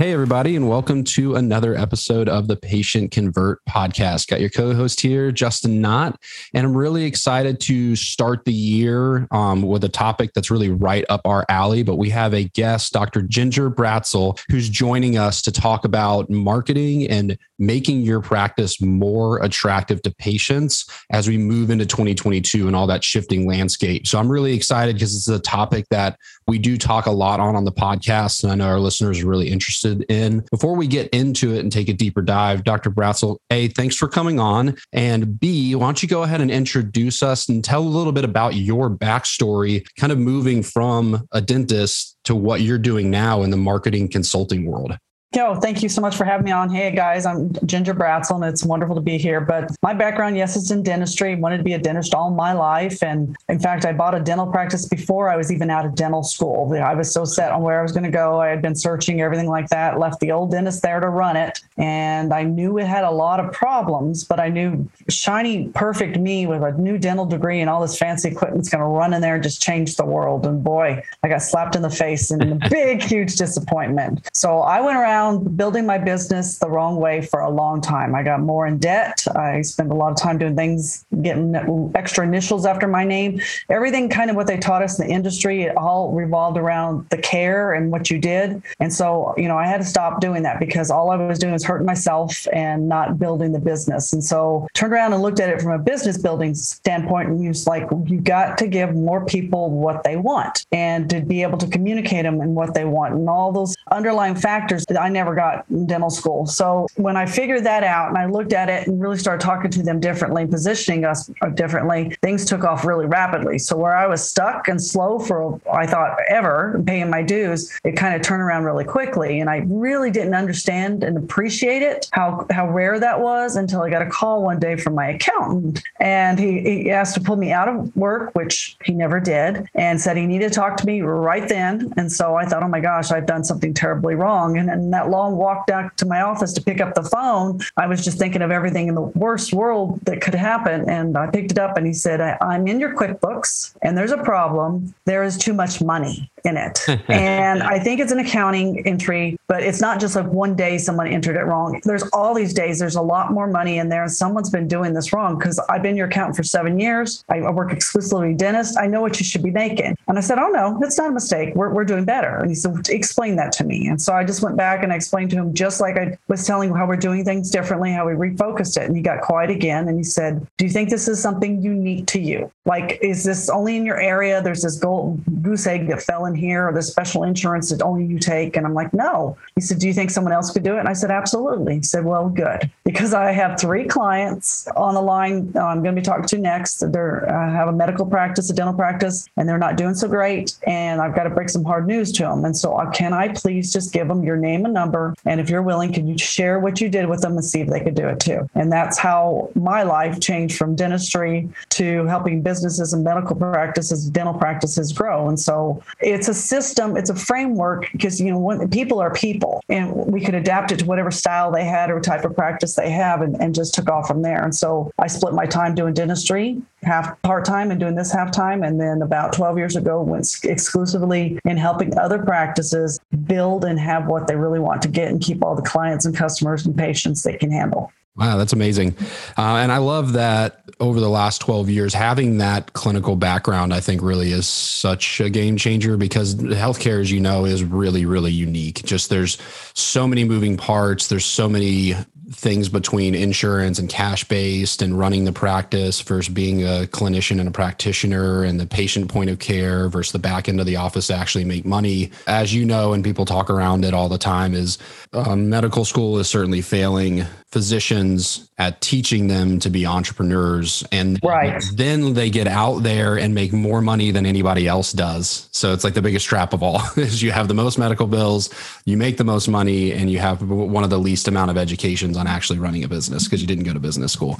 Hey, everybody, and welcome to another episode of the Patient Convert Podcast. Got your co-host here, Justin Knott, and I'm really excited to start the year with a topic that's really right up our alley. But we have a guest, Dr. Ginger Bratzel, who's joining us to talk about marketing and making your practice more attractive to patients as we move into 2022 and all that shifting landscape. So I'm really excited because it's a topic that we do talk a lot on the podcast, and I know our listeners are really interested in. Before we get into it and take a deeper dive, Dr. Bratzel, A, thanks for coming on. And B, why don't you go ahead and introduce us and tell a little bit about your backstory, kind of moving from a dentist to what you're doing now in the marketing consulting world. Yo, thank you so much for having me on. Hey guys, I'm Ginger Bratzel and it's wonderful to be here. But my background, yes, is in dentistry. Wanted to be a dentist all my life. And in fact, I bought a dental practice before I was even out of dental school. I was so set on where I was going to go. I had been searching, everything like that, left the old dentist there to run it. And I knew it had a lot of problems, but I knew shiny, perfect me with a new dental degree and all this fancy equipment's going to run in there and just change the world. And boy, I got slapped in the face and a big, huge disappointment. So I went around building my business the wrong way for a long time. I got more in debt. I spent a lot of time doing things, getting extra initials after my name. Everything kind of what they taught us in the industry, it all revolved around the care and what you did. And so, you know, I had to stop doing that because all I was doing was hurting myself and not building the business. And so turned around and looked at it from a business building standpoint and was like, you got to give more people what they want and to be able to communicate them and what they want and all those underlying factors that I never got in dental school. So when I figured that out and I looked at it and really started talking to them differently, positioning us differently, things took off really rapidly. So where I was stuck and slow for, I thought, ever paying my dues, it kind of turned around really quickly. And I really didn't understand and appreciate it, how rare that was until I got a call one day from my accountant. And he asked to pull me out of work, which he never did, and said he needed to talk to me right then. And so I thought, oh my gosh, I've done something terribly wrong. And that long walk back to my office to pick up the phone, I was just thinking of everything in the worst world that could happen. And I picked it up and he said, I'm in your QuickBooks and there's a problem. There is too much money in it. And I think it's an accounting entry, but it's not just like one day someone entered it wrong. There's all these days, there's a lot more money in there. Someone's been doing this wrong because I've been your accountant for 7 years. I work exclusively dentist. I know what you should be making. And I said, oh no, that's not a mistake. We're doing better. And he said, explain that to me. And so I just went back and I explained to him, just like I was telling how we're doing things differently, how we refocused it. And he got quiet again. And he said, do you think this is something unique to you? Like, is this only in your area? There's this gold goose egg that fell in here or the special insurance that only you take. And I'm like, no. He said, do you think someone else could do it? And I said, absolutely. He said, well, good. Because I have 3 clients on the line I'm going to be talking to next. I have a medical practice, a dental practice, and they're not doing so great. And I've got to break some hard news to them. And so can I please just give them your name and number? And if you're willing, can you share what you did with them and see if they could do it too? And that's how my life changed from dentistry to helping businesses and medical practices, dental practices grow. And so it's a system, it's a framework because, you know, when people are people and we could adapt it to whatever style they had or type of practice they have and just took off from there. And so I split my time doing dentistry half part-time and doing this half time. And then about 12 years ago, went exclusively in helping other practices build and have what they really want to get and keep all the clients and customers and patients they can handle. Wow, that's amazing. And I love that over the last 12 years, having that clinical background, I think really is such a game changer because healthcare, as you know, is really, really unique. Just there's so many moving parts. There's so many things between insurance and cash-based and running the practice versus being a clinician and a practitioner and the patient point of care versus the back end of the office to actually make money. As you know, and people talk around it all the time, is medical school is certainly failing physicians at teaching them to be entrepreneurs. And right. Then they get out there and make more money than anybody else does. So it's like the biggest trap of all is you have the most medical bills, you make the most money, and you have one of the least amount of educations on actually running a business because you didn't go to business school.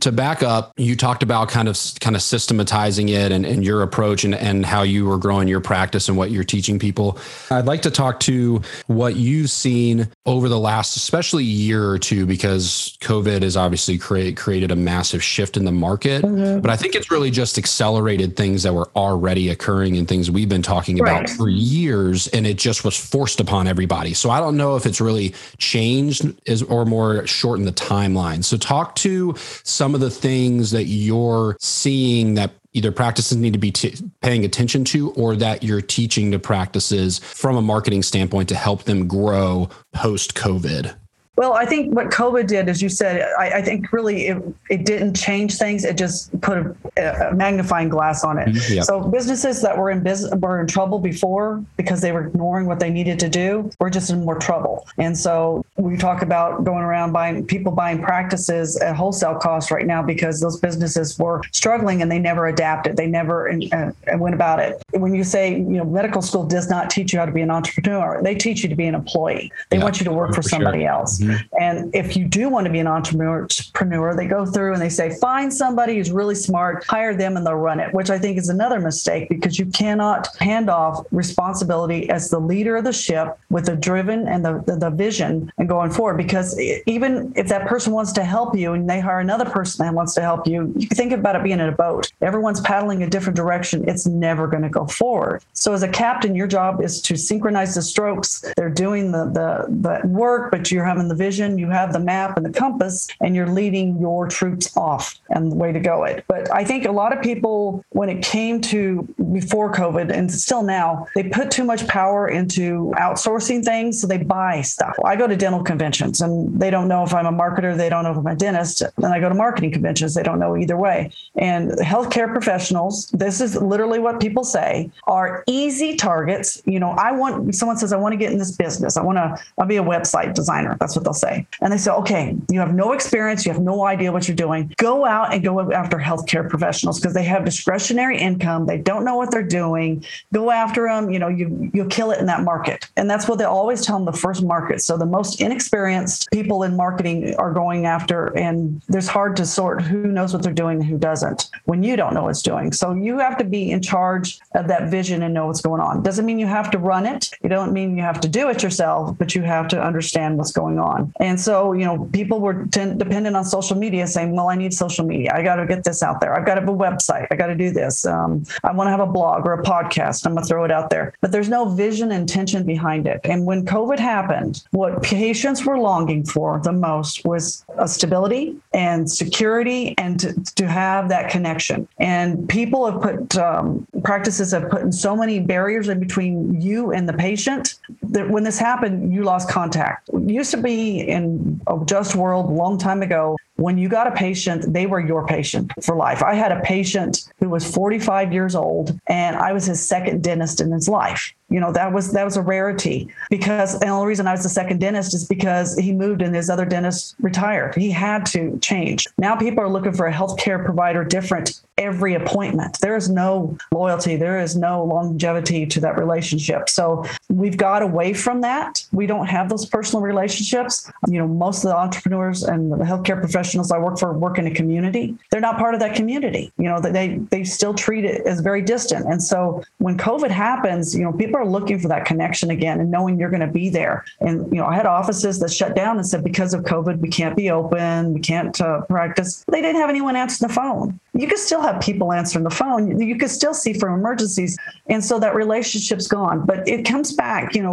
To back up, you talked about kind of systematizing it and your approach and how you were growing your practice and what you're teaching people. I'd like to talk to what you've seen over the last, especially year or two, because COVID COVID has obviously created a massive shift in the market, mm-hmm. but I think it's really just accelerated things that were already occurring and things we've been talking right. about for years, and it just was forced upon everybody. So I don't know if it's really changed or more shortened the timeline. So talk to some of the things that you're seeing that either practices need to be paying attention to, or that you're teaching to practices from a marketing standpoint to help them grow post-COVID. Well, I think what COVID did, as you said, I think really it didn't change things. It just put a magnifying glass on it. Yeah. So businesses that were in trouble before because they were ignoring what they needed to do were just in more trouble. And so we talk about going around buying practices at wholesale cost right now because those businesses were struggling and they never adapted. They never went about it. When you say, medical school does not teach you how to be an entrepreneur, they teach you to be an employee. They want you to work for somebody sure. else. And if you do want to be an entrepreneur, they go through and they say, find somebody who's really smart, hire them, and they'll run it, which I think is another mistake because you cannot hand off responsibility as the leader of the ship with the driven and the vision and going forward. Because even if that person wants to help you and they hire another person that wants to help you, you think about it being in a boat. Everyone's paddling a different direction. It's never going to go forward. So as a captain, your job is to synchronize the strokes. They're doing the work, but you're having the vision, you have the map and the compass, and you're leading your troops off and the way to go it. But I think a lot of people, when it came to before COVID and still now, they put too much power into outsourcing things. So they buy stuff. I go to dental conventions and they don't know if I'm a marketer. They don't know if I'm a dentist. And I go to marketing conventions. They don't know either way. And healthcare professionals, this is literally what people say, are easy targets. Someone says, I want to get in this business. I'll be a website designer. That's what they'll say. And they say, okay, you have no experience. You have no idea what you're doing. Go out and go after healthcare professionals because they have discretionary income. They don't know what they're doing. Go after them. You'll kill it in that market. And that's what they always tell them, the first market. So the most inexperienced people in marketing are going after, and there's hard to sort who knows what they're doing and who doesn't when you don't know what's doing. So you have to be in charge of that vision and know what's going on. Doesn't mean you have to run it. You don't mean you have to do it yourself, but you have to understand what's going on. And so, people were dependent on social media saying, well, I need social media. I got to get this out there. I've got to have a website. I got to do this. I want to have a blog or a podcast. I'm going to throw it out there. But there's no vision and intention behind it. And when COVID happened, what patients were longing for the most was a stability and security and to have that connection. And people have put, practices have put in so many barriers in between you and the patient that when this happened, you lost contact. It used to be in a just world a long time ago, when you got a patient, they were your patient for life. I had a patient who was 45 years old, and I was his second dentist in his life. That was a rarity because, and the only reason I was the second dentist is because he moved and his other dentist retired. He had to change. Now people are looking for a healthcare provider different every appointment. There is no loyalty. There is no longevity to that relationship. So we've got away from that. We don't have those personal relationships. Most of the entrepreneurs and the healthcare professionals I work for work in a community. They're not part of that community. They still treat it as very distant. And so when COVID happens, people are looking for that connection again and knowing you're going to be there. And, I had offices that shut down and said, because of COVID, we can't be open. We can't practice. They didn't have anyone answering the phone. You could still have people answering the phone. You could still see for emergencies. And so that relationship's gone, but it comes back. It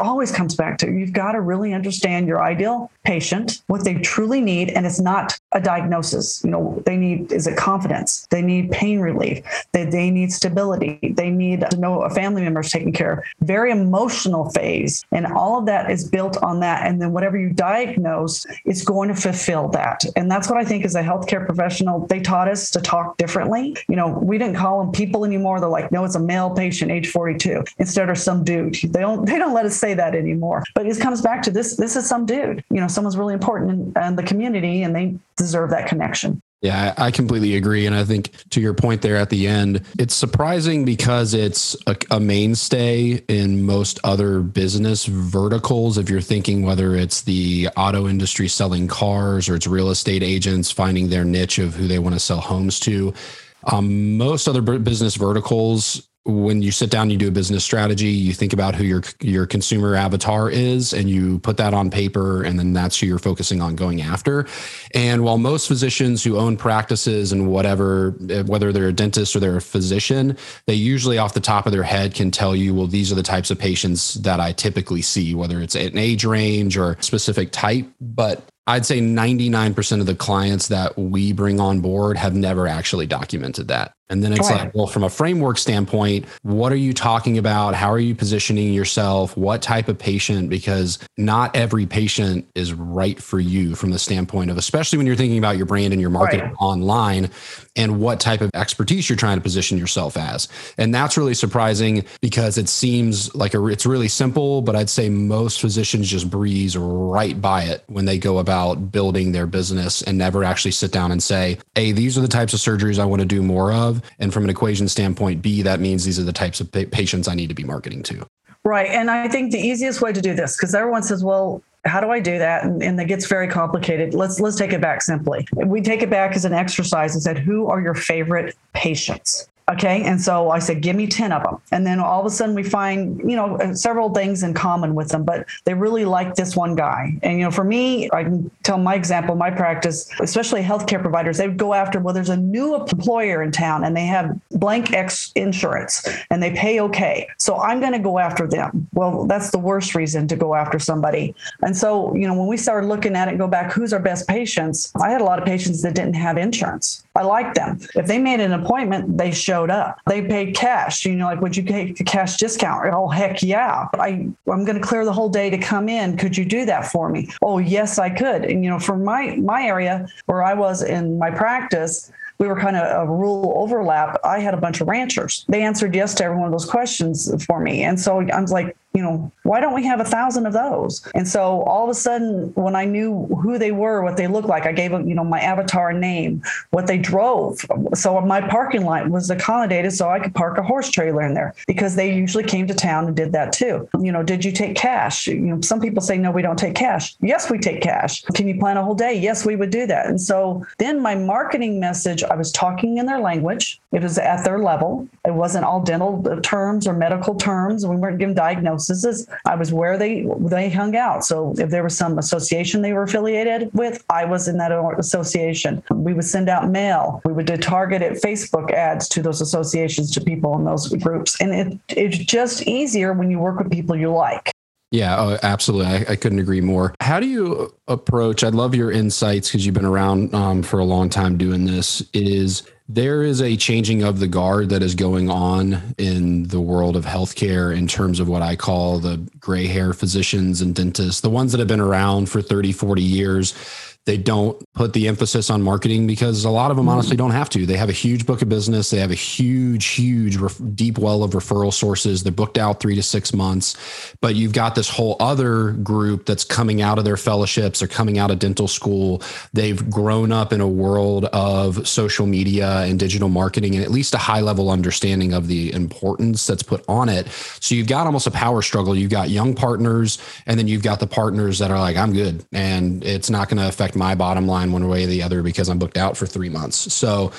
always comes back to, you've got to really understand your ideal patient, what they truly need. And it's not a diagnosis. They need, is it confidence? They need pain relief. They need stability. They need to know a family members taken care of, very emotional phase. And all of that is built on that. And then whatever you diagnose is going to fulfill that. And that's what I think as a healthcare professional, they taught us to talk differently. We didn't call them people anymore. They're like, no, it's a male patient, age 42, instead of some dude. They don't let us say that anymore. But it comes back to this. This is some dude, someone's really important in the community and they deserve that connection. Yeah, I completely agree. And I think to your point there at the end, it's surprising because it's a mainstay in most other business verticals. If you're thinking whether it's the auto industry selling cars or it's real estate agents finding their niche of who they want to sell homes to, most other business verticals when you sit down, you do a business strategy, you think about who your consumer avatar is, and you put that on paper, and then that's who you're focusing on going after. And while most physicians who own practices and whatever, whether they're a dentist or they're a physician, they usually off the top of their head can tell you, well, these are the types of patients that I typically see, whether it's an age range or specific type. But I'd say 99% of the clients that we bring on board have never actually documented that. And then it's like, well, from a framework standpoint, what are you talking about? How are you positioning yourself? What type of patient? Because not every patient is right for you from the standpoint of, especially when you're thinking about your brand and your marketing online and what type of expertise you're trying to position yourself as. And that's really surprising because it seems like it's really simple, but I'd say most physicians just breeze right by it when they go about building their business and never actually sit down and say, hey, these are the types of surgeries I want to do more of. And from an equation standpoint, B, that means these are the types of patients I need to be marketing to. Right. And I think the easiest way to do this, because everyone says, well, how do I do that? And that gets very complicated. Let's take it back simply. We take it back as an exercise and said, who are your favorite patients? Okay. And so I said, give me 10 of them. And then all of a sudden we find, several things in common with them, but they really like this one guy. And, for me, I can tell my example, my practice, especially healthcare providers, they would go after, well, there's a new employer in town and they have blank X insurance and they pay okay. So I'm going to go after them. Well, that's the worst reason to go after somebody. And so, when we started looking at it, go back, who's our best patients? I had a lot of patients that didn't have insurance. I liked them. If they made an appointment, they showed up. They paid cash. Would you take a cash discount? Oh, heck yeah. I'm going to clear the whole day to come in. Could you do that for me? Oh, yes, I could. And, for my area where I was in my practice, we were kind of a rural overlap. I had a bunch of ranchers. They answered yes to every one of those questions for me. And so I was like, why don't we have 1,000 of those? And so all of a sudden, when I knew who they were, what they looked like, I gave them, my avatar name, what they drove. So my parking lot was accommodated so I could park a horse trailer in there because they usually came to town and did that too. Did you take cash? Some people say, no, we don't take cash. Yes, we take cash. Can you plan a whole day? Yes, we would do that. And so then my marketing message, I was talking in their language. It was at their level. It wasn't all dental terms or medical terms. We weren't giving diagnoses. I was where they hung out. So if there was some association they were affiliated with, I was in that association. We would send out mail. We would do targeted Facebook ads to those associations, to people in those groups. And it's just easier when you work with people you like. Yeah, absolutely. I couldn't agree more. How do you approach, I love your insights because you've been around for a long time doing this, there is a changing of the guard that is going on in the world of healthcare in terms of what I call the gray hair physicians and dentists, the ones that have been around for 30, 40 years. They don't put the emphasis on marketing because a lot of them honestly don't have to. They have a huge book of business. They have a huge deep well of referral sources. They're booked out 3 to 6 months, but you've got this whole other group that's coming out of their fellowships or coming out of dental school. They've grown up in a world of social media and digital marketing, and at least a high level understanding of the importance that's put on it. So you've got almost a power struggle. You've got young partners, and then you've got the partners that are like, I'm good. And it's not going to affect my bottom line one way or the other because I'm booked out for 3 months. So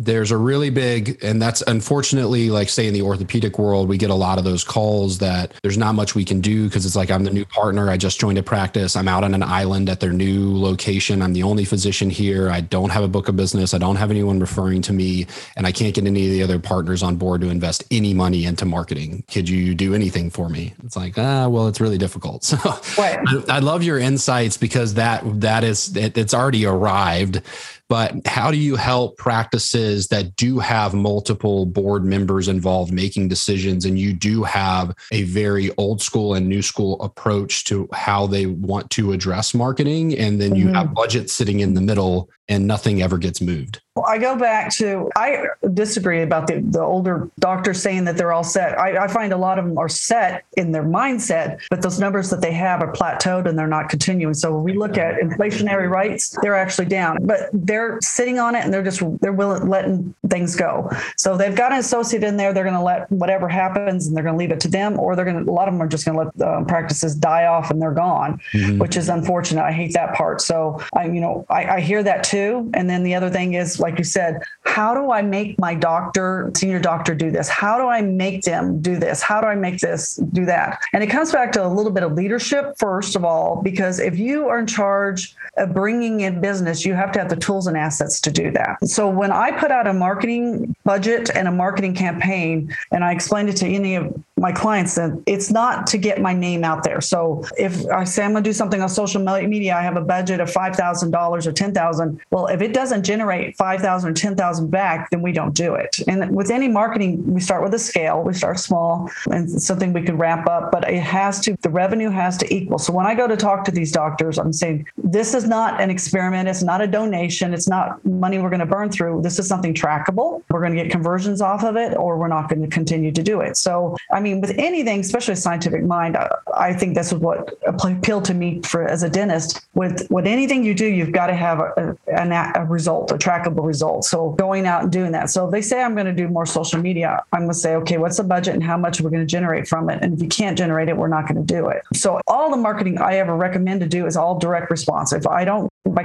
there's a really big, and that's unfortunately, like say in the orthopedic world, we get a lot of those calls that there's not much we can do because it's like, I'm the new partner. I just joined a practice. I'm out on an island at their new location. I'm the only physician here. I don't have a book of business. I don't have anyone referring to me, and I can't get any of the other partners on board to invest any money into marketing. Could you do anything for me? It's like, well, it's really difficult. So right. I love your insights because that is, it's already arrived. But how do you help practices that do have multiple board members involved making decisions, and you do have a very old school and new school approach to how they want to address marketing, and then you have budget sitting in the middle and nothing ever gets moved? Well, I go back to, I disagree about the older doctors saying that they're all set. I find a lot of them are set in their mindset, but those numbers that they have are plateaued and they're not continuing. So when we look at inflationary rates, they're actually down, but they're sitting on it and they're letting things go. So they've got an associate in there. They're going to let whatever happens, and they're going to leave it to them, or a lot of them are just going to let the practices die off and they're gone, which is unfortunate. I hate that part. So I hear that too. And then the other thing is, like you said, how do I make my doctor, senior doctor do this? How do I make them do this? How do I make this do that? And it comes back to a little bit of leadership, first of all, because if you are in charge of bringing in business, you have to have the tools and assets to do that. So when I put out a marketing budget and a marketing campaign, and I explained it to any of my clients, that it's not to get my name out there. So if I say I'm going to do something on social media, I have a budget of $5,000 or $10,000. Well, if it doesn't generate $5,000 or $10,000 back, then we don't do it. And with any marketing, we start with a scale. We start small and something we can ramp up, but it has to, the revenue has to equal. So when I go to talk to these doctors, I'm saying, this is not an experiment. It's not a donation. It's not money we're going to burn through. This is something trackable. We're going to get conversions off of it, or we're not going to continue to do it. So, I mean, with anything, especially a scientific mind, I think this is what appealed to me for as a dentist. With anything you do, you've got to have a result, a trackable result. So going out and doing that. So if they say, I'm going to do more social media, I'm going to say, okay, what's the budget and how much we're going to generate from it? And if you can't generate it, we're not going to do it. So all the marketing I ever recommend to do is all direct response. If I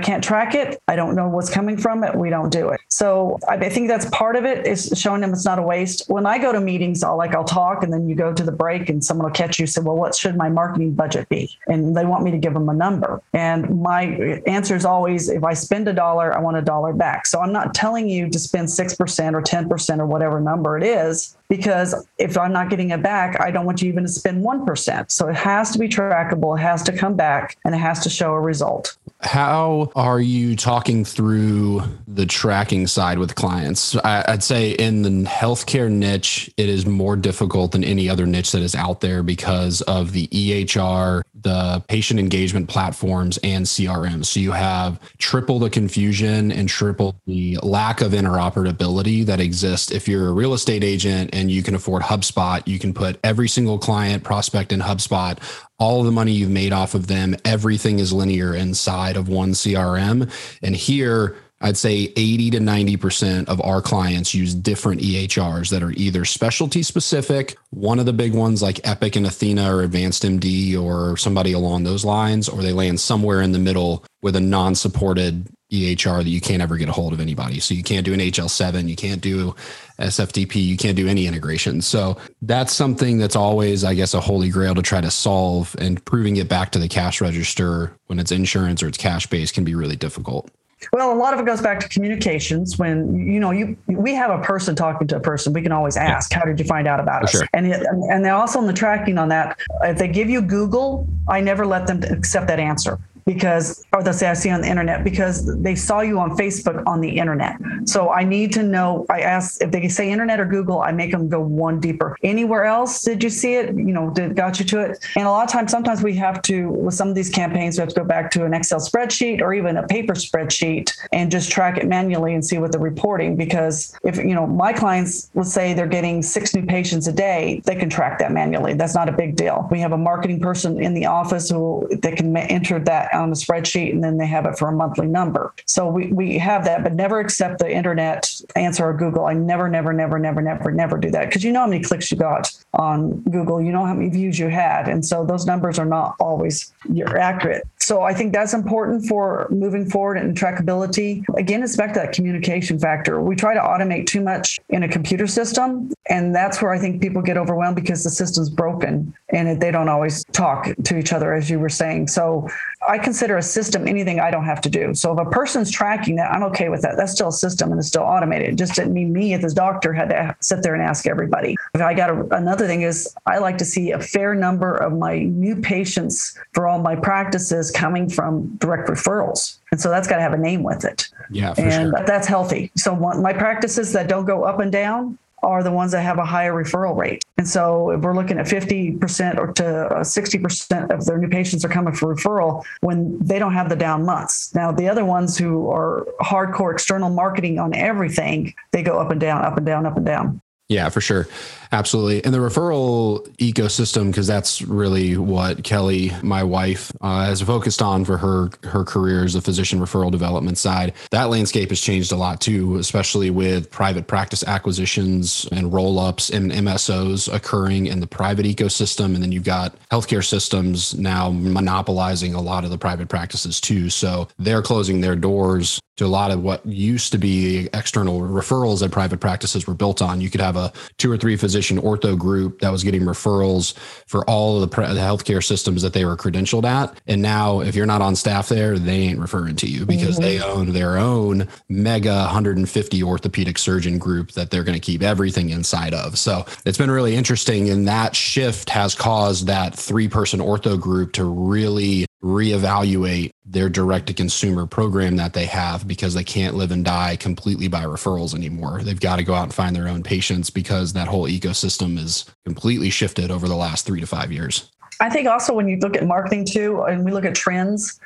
can't track it, I don't know what's coming from it, we don't do it. So I think that's part of it, is showing them it's not a waste. When I go to meetings, I'll talk, and then you go to the break and someone will catch you and say, well, what should my marketing budget be? And they want me to give them a number. And my answer is always, if I spend $1, I want $1 back. So I'm not telling you to spend 6% or 10% or whatever number it is, because if I'm not getting it back, I don't want you even to spend 1%. So it has to be trackable, it has to come back, and it has to show a result. How are you talking through the tracking side with clients? I'd say in the healthcare niche, it is more difficult than any other niche that is out there because of the EHR, the patient engagement platforms, and CRM. So you have triple the confusion and triple the lack of interoperability that exists. If you're a real estate agent and you can afford HubSpot, you can put every single client prospect in HubSpot. All the money you've made off of them, everything is linear inside of one CRM. And here, I'd say 80 to 90% of our clients use different EHRs that are either specialty specific. One of the big ones like Epic and Athena or Advanced MD or somebody along those lines, or they land somewhere in the middle with a non-supported EHR that you can't ever get a hold of anybody. So you can't do an HL7, you can't do SFTP, you can't do any integration. So that's something that's always, I guess, a holy grail to try to solve, and proving it back to the cash register when it's insurance or it's cash-based can be really difficult. Well, a lot of it goes back to communications. When, we have a person talking to a person, we can always ask, how did you find out about us? Sure. And they're also in the tracking on that. If they give you Google, I never let them accept that answer. Because, or they'll say, I see on the internet, because they saw you on Facebook on the internet. So I need to know, I ask if they can say internet or Google, I make them go one deeper. Anywhere else, did you see it? Did got you to it? And a lot of times, sometimes we have to, with some of these campaigns, we have to go back to an Excel spreadsheet or even a paper spreadsheet and just track it manually and see what the reporting, because if, my clients will say they're getting 6 new patients a day, they can track that manually. That's not a big deal. We have a marketing person in the office that can enter that on the spreadsheet, and then they have it for a monthly number. So we have that, but never accept the internet answer or Google. I never do that, because you know how many clicks you got on Google, you know how many views you had. And so those numbers are not always accurate. So I think that's important for moving forward and trackability. Again, it's back to that communication factor. We try to automate too much in a computer system. And that's where I think people get overwhelmed, because the system's broken and they don't always talk to each other, as you were saying. So I consider a system anything I don't have to do. So if a person's tracking that, I'm okay with that. That's still a system and it's still automated. It just didn't mean me as a doctor had to sit there and ask everybody. Another thing is, I like to see a fair number of my new patients for all my practices coming from direct referrals. And so that's got to have a name with it. Yeah, for sure. And that's healthy. So my practices that don't go up and down are the ones that have a higher referral rate. And so if we're looking at 50% or to 60% of their new patients are coming for referral when they don't have the down months. Now, the other ones who are hardcore external marketing on everything, they go up and down, up and down, up and down. Yeah, for sure. Absolutely. And the referral ecosystem, because that's really what Kelly, my wife, has focused on for her career as a physician referral development side. That landscape has changed a lot too, especially with private practice acquisitions and roll-ups and MSOs occurring in the private ecosystem. And then you've got healthcare systems now monopolizing a lot of the private practices too. So they're closing their doors to a lot of what used to be external referrals that private practices were built on. You could have a 2 or 3 physician ortho group that was getting referrals for all of the healthcare systems that they were credentialed at. And now if you're not on staff there, they ain't referring to you because they own their own mega 150 orthopedic surgeon group that they're going to keep everything inside of. So it's been really interesting. And that shift has caused that 3-person ortho group to really reevaluate their direct-to-consumer program that they have, because they can't live and die completely by referrals anymore. They've got to go out and find their own patients because that whole ecosystem is completely shifted over the last 3 to 5 years. I think also when you look at marketing too, and we look at trends,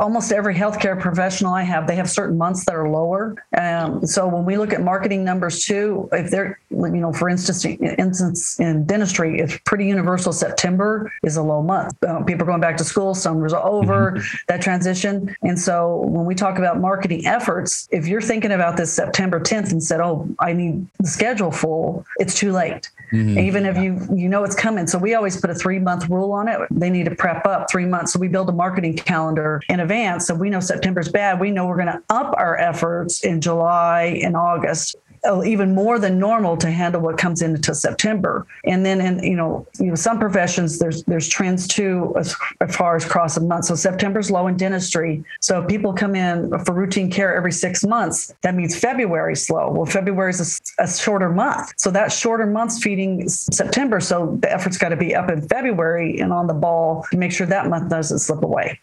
almost every healthcare professional I have, they have certain months that are lower. So when we look at marketing numbers too, if they're, for instance, in dentistry, it's pretty universal. September is a low month. People are going back to school. Summers are over, that transition. And so when we talk about marketing efforts, if you're thinking about this September 10th and said, oh, I need the schedule full, it's too late. Even if you know it's coming. So we always put a 3-month rule on it. They need to prep up 3 months. So we build a marketing calendar in advance. So we know September's bad. We know we're going to up our efforts in July and August, even more than normal, to handle what comes into September. And then, in some professions, there's trends too, as far as crossing months. So September's low in dentistry. So if people come in for routine care every 6 months, that means February's slow. Well, February's a shorter month. So that shorter month's feeding September. So the effort's got to be up in February and on the ball to make sure that month doesn't slip away.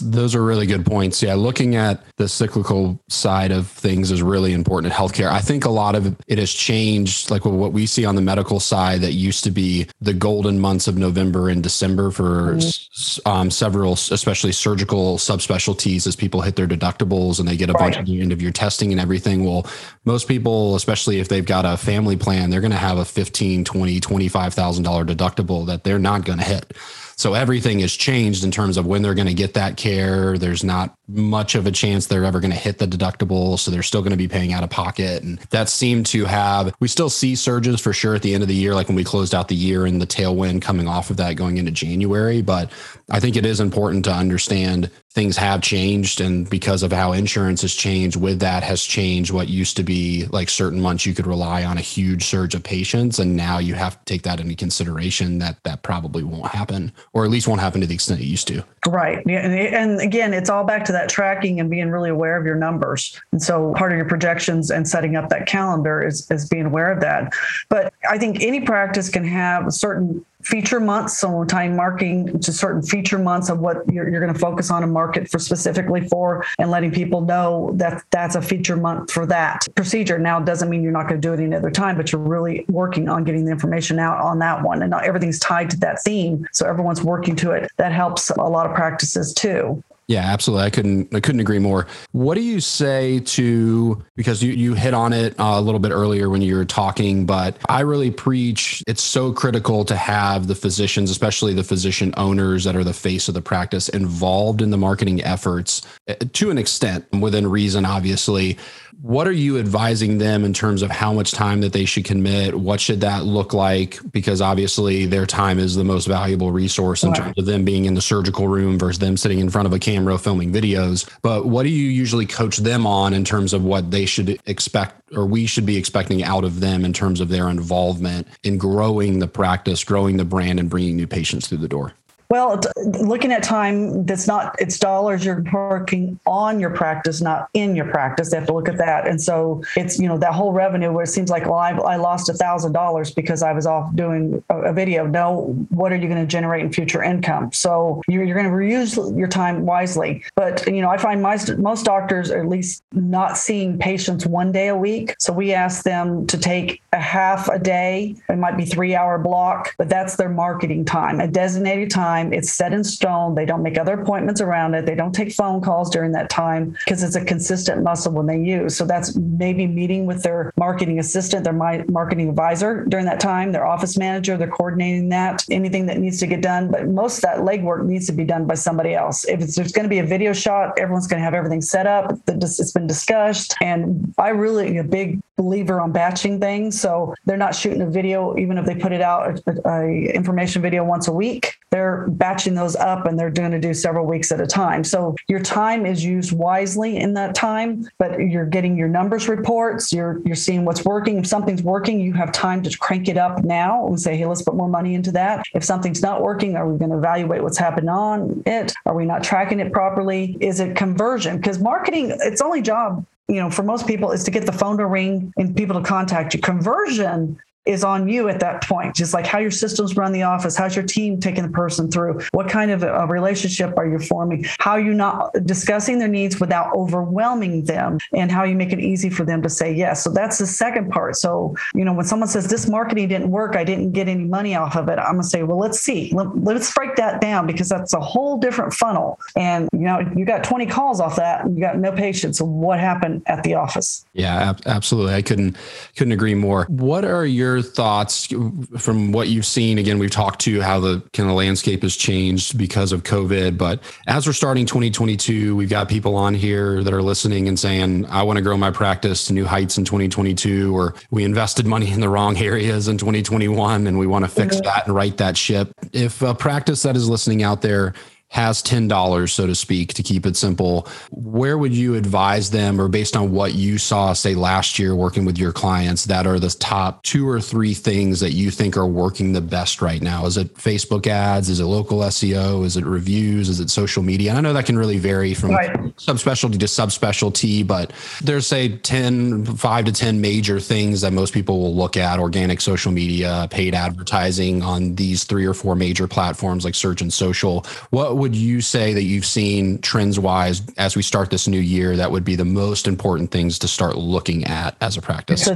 Those are really good points. Yeah. Looking at the cyclical side of things is really important in healthcare. I think a lot of it has changed, like what we see on the medical side that used to be the golden months of November and December for several, especially surgical subspecialties, as people hit their deductibles and they get a bunch at the end of your testing and everything. Well, most people, especially if they've got a family plan, they're going to have a $15,000, $20,000, $25,000 deductible that they're not going to hit. So everything has changed in terms of when they're going to get that care. There's not much of a chance they're ever going to hit the deductible. So they're still going to be paying out of pocket. And that seemed to have, we still see surges for sure at the end of the year, like when we closed out the year and the tailwind coming off of that going into January. But I think it is important to understand things have changed, and because of how insurance has changed with that has changed what used to be like certain months you could rely on a huge surge of patients. And now you have to take that into consideration that probably won't happen, or at least won't happen to the extent it used to. Right. Yeah. And again, it's all back to that tracking and being really aware of your numbers. And so part of your projections and setting up that calendar is being aware of that. But I think any practice can have a certain feature months. So we're tying marketing to certain feature months of what you're going to focus on and market for specifically for, and letting people know that that's a feature month for that procedure. Now, it doesn't mean you're not going to do it any other time, but you're really working on getting the information out on that one. And not everything's tied to that theme. So everyone's working to it. That helps a lot of practices too. Yeah, absolutely. I couldn't agree more. What do you say to, because you hit on it a little bit earlier when you were talking, but I really preach, it's so critical to have the physicians, especially the physician owners that are the face of the practice, involved in the marketing efforts to an extent, within reason, obviously. What are you advising them in terms of how much time that they should commit? What should that look like? Because obviously their time is the most valuable resource in terms of them being in the surgical room versus them sitting in front of a camera filming videos. But what do you usually coach them on in terms of what they should expect, or we should be expecting out of them in terms of their involvement in growing the practice, growing the brand, and bringing new patients through the door? Well, looking at time, it's dollars you're working on your practice, not in your practice. They have to look at that. And so it's, that whole revenue where it seems like, well, I lost $1,000 because I was off doing a video. No, what are you going to generate in future income? So you're going to reuse your time wisely. But, I find most doctors are at least not seeing patients 1 day a week. So we ask them to take a half a day. It might be 3-hour block, but that's their marketing time, a designated time. It's set in stone. They don't make other appointments around it. They don't take phone calls during that time because it's a consistent muscle when they use. So that's maybe meeting with their marketing assistant, their marketing advisor during that time, their office manager, they're coordinating that, anything that needs to get done. But most of that legwork needs to be done by somebody else. If there's going to be a video shot, everyone's going to have everything set up. It's been discussed. And I really am a big believer on batching things. So they're not shooting a video, even if they put it out, an information video once a week, they're batching those up and they're going to do several weeks at a time. So your time is used wisely in that time, but you're getting your numbers reports. You're seeing what's working. If something's working, you have time to crank it up now and say, hey, let's put more money into that. If something's not working, are we going to evaluate what's happened on it? Are we not tracking it properly? Is it conversion? Because marketing, its only job, for most people is to get the phone to ring and people to contact you. Conversion is on you at that point, just like how your systems run the office, how's your team taking the person through, what kind of a relationship are you forming, how you're not discussing their needs without overwhelming them, and how you make it easy for them to say yes. So that's the second part. So, when someone says this marketing didn't work, I didn't get any money off of it, I'm going to say, well, let's see, let's break that down, because that's a whole different funnel. And, you got 20 calls off that and you got no patients. So what happened at the office? Yeah, absolutely. I couldn't agree more. What are your thoughts from what you've seen? Again, we've talked to how the kind of landscape has changed because of COVID, but as we're starting 2022, we've got people on here that are listening and saying, I want to grow my practice to new heights in 2022, or we invested money in the wrong areas in 2021 and we want to fix that and right that ship. If a practice that is listening out there has $10, so to speak, to keep it simple, where would you advise them, or based on what you saw, say last year working with your clients, that are the top 2 or 3 things that you think are working the best right now? Is it Facebook ads? Is it local SEO? Is it reviews? Is it social media? And I know that can really vary from subspecialty to subspecialty, but there's say 5 to 10 major things that most people will look at: organic social media, paid advertising on these 3 or 4 major platforms like search and social. What would you say that you've seen trends wise as we start this new year that would be the most important things to start looking at as a practice? So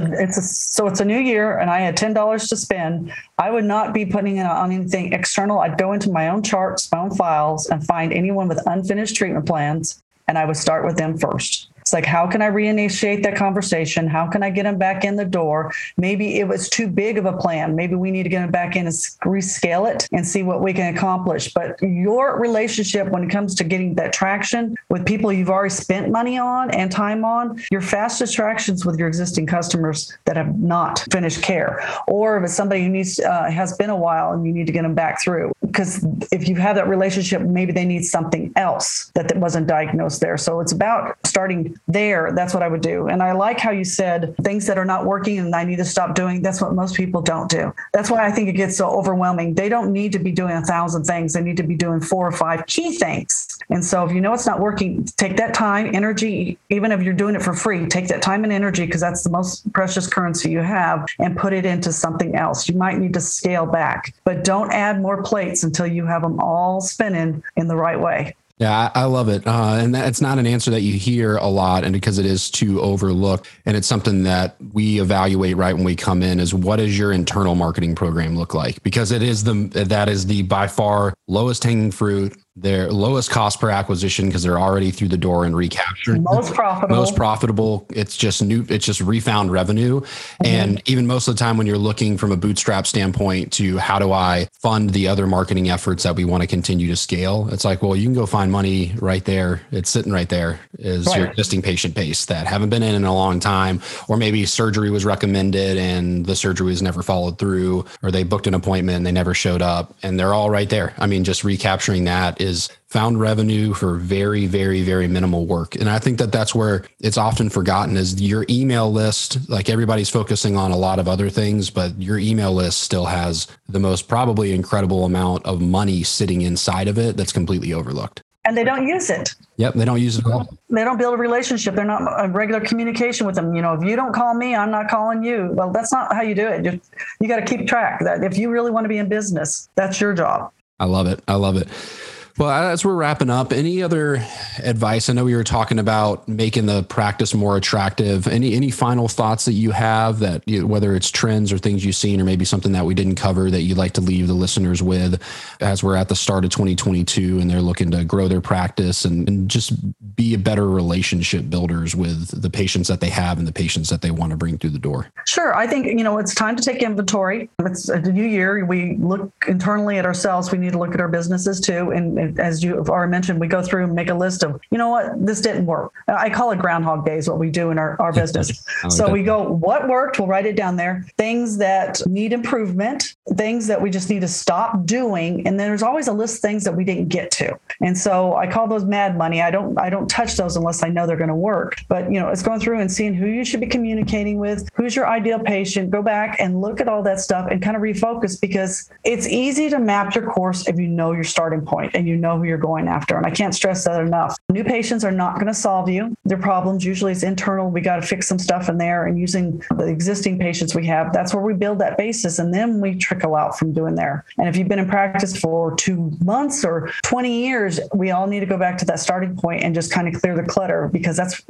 it's a new year and I had $10 to spend. I would not be putting it on anything external. I'd go into my own charts, my own files, and find anyone with unfinished treatment plans. And I would start with them first. It's like, how can I reinitiate that conversation? How can I get them back in the door? Maybe it was too big of a plan. Maybe we need to get them back in and rescale it and see what we can accomplish. But your relationship, when it comes to getting that traction with people you've already spent money on and time on, your fastest tractions with your existing customers that have not finished care, or if it's somebody who needs has been a while and you need to get them back through. Because if you have that relationship, maybe they need something else that wasn't diagnosed there. So it's about starting there. That's what I would do. And I like how you said things that are not working and I need to stop doing. That's what most people don't do. That's why I think it gets so overwhelming. They don't need to be doing 1,000 things. They need to be doing 4 or 5 key things. And so if you know it's not working, take that time, energy, even if you're doing it for free, take that time and energy, because that's the most precious currency you have, and put it into something else. You might need to scale back, but don't add more plates until you have them all spinning in the right way. Yeah, I love it. And it's not an answer that you hear a lot, and because it is too overlooked. And it's something that we evaluate right when we come in is, what does your internal marketing program look like? Because that is the by far lowest hanging fruit, their lowest cost per acquisition, because they're already through the door and recaptured. Most profitable. It's just new. It's just refound revenue. Mm-hmm. And even most of the time when you're looking from a bootstrap standpoint to how do I fund the other marketing efforts that we want to continue to scale? It's like, well, you can go find money right there. It's sitting right there is your existing patient base that haven't been in a long time, or maybe surgery was recommended and the surgery was never followed through, or they booked an appointment and they never showed up, and they're all right there. I mean, just recapturing that is found revenue for very, very, very minimal work. And I think that that's where it's often forgotten is your email list. Like, everybody's focusing on a lot of other things, but your email list still has the most probably incredible amount of money sitting inside of it that's completely overlooked. And they don't use it. Yep. They don't use it at all. They don't build a relationship. They're not in regular communication with them. If you don't call me, I'm not calling you. Well, that's not how you do it. You got to keep track that if you really want to be in business, that's your job. I love it. Well, as we're wrapping up, any other advice? I know we were talking about making the practice more attractive. Any final thoughts that you have that, whether it's trends or things you've seen, or maybe something that we didn't cover that you'd like to leave the listeners with as we're at the start of 2022 and they're looking to grow their practice and just be a better relationship builders with the patients that they have and the patients that they want to bring through the door? Sure. I think, it's time to take inventory. It's a new year. We look internally at ourselves. We need to look at our businesses too. And as you have already mentioned, we go through and make a list of, this didn't work. I call it Groundhog Day is what we do in our business. So we go, what worked? We'll write it down there. Things that need improvement, things that we just need to stop doing. And then there's always a list of things that we didn't get to. And so I call those mad money. I don't touch those unless I know they're going to work. But, it's going through and seeing who you should be communicating with, who's your ideal patient, go back and look at all that stuff and kind of refocus, because it's easy to map your course if you know your starting point and you know who you're going after. And I can't stress that enough. New patients are not going to solve you their problems. Usually it's internal. We got to fix some stuff in there, and using the existing patients we have, that's where we build that basis. And then we trickle out from doing there. And if you've been in practice for 2 months or 20 years, we all need to go back to that starting point and just kind of clear the clutter, because that's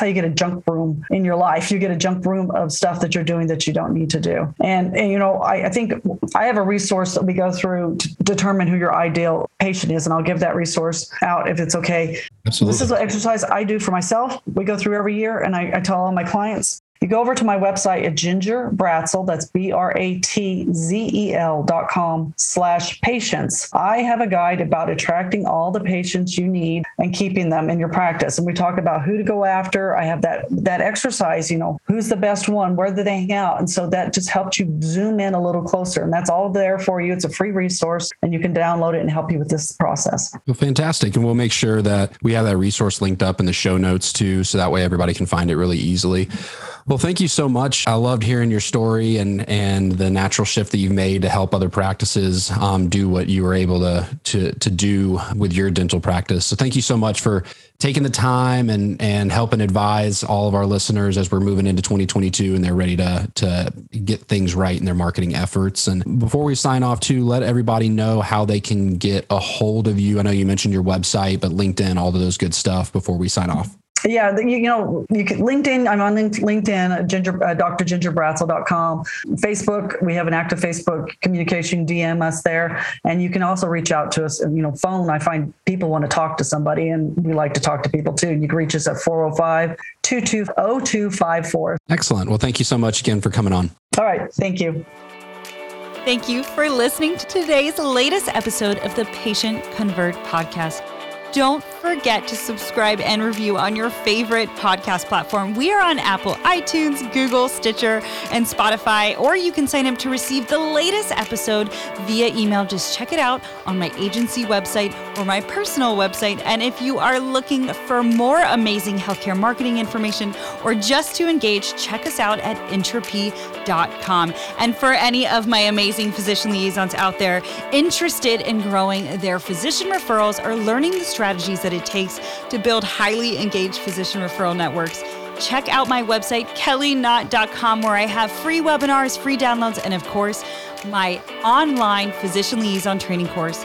how you get a junk room in your life. You get a junk room of stuff that you're doing that you don't need to do. And I think I have a resource that we go through to determine who your ideal patient is. And I'll give that resource out if it's okay. Absolutely. This is an exercise I do for myself. We go through every year, and I tell all my clients, you go over to my website at Ginger Bratzel, that's BRATZEL.com/patients. I have a guide about attracting all the patients you need and keeping them in your practice. And we talk about who to go after. I have that exercise, who's the best one, where do they hang out? And so that just helps you zoom in a little closer. And that's all there for you. It's a free resource, and you can download it and help you with this process. Well, fantastic. And we'll make sure that we have that resource linked up in the show notes too, so that way everybody can find it really easily. Well, thank you so much. I loved hearing your story and the natural shift that you've made to help other practices do what you were able to do with your dental practice. So thank you so much for taking the time and helping advise all of our listeners as we're moving into 2022 and they're ready to get things right in their marketing efforts. And before we sign off too, let everybody know how they can get a hold of you. I know you mentioned your website, but LinkedIn, all of those good stuff before we sign off. Yeah, you can LinkedIn. I'm on LinkedIn, drgingerbratzel.com. Facebook, we have an active Facebook communication. DM us there, and you can also reach out to us. Phone. I find people want to talk to somebody, and we like to talk to people too. You can reach us at 405-220-0254. Excellent. Well, thank you so much again for coming on. All right, thank you. Thank you for listening to today's latest episode of the Patient Convert Podcast. Don't forget to subscribe and review on your favorite podcast platform. We are on Apple, iTunes, Google, Stitcher, and Spotify, or you can sign up to receive the latest episode via email. Just check it out on my agency website or my personal website. And if you are looking for more amazing healthcare marketing information or just to engage, check us out at entropy.com. And for any of my amazing physician liaisons out there interested in growing their physician referrals or learning the strategies that it takes to build highly engaged physician referral networks, check out my website, kellyknott.com, where I have free webinars, free downloads, and of course, my online physician liaison training course,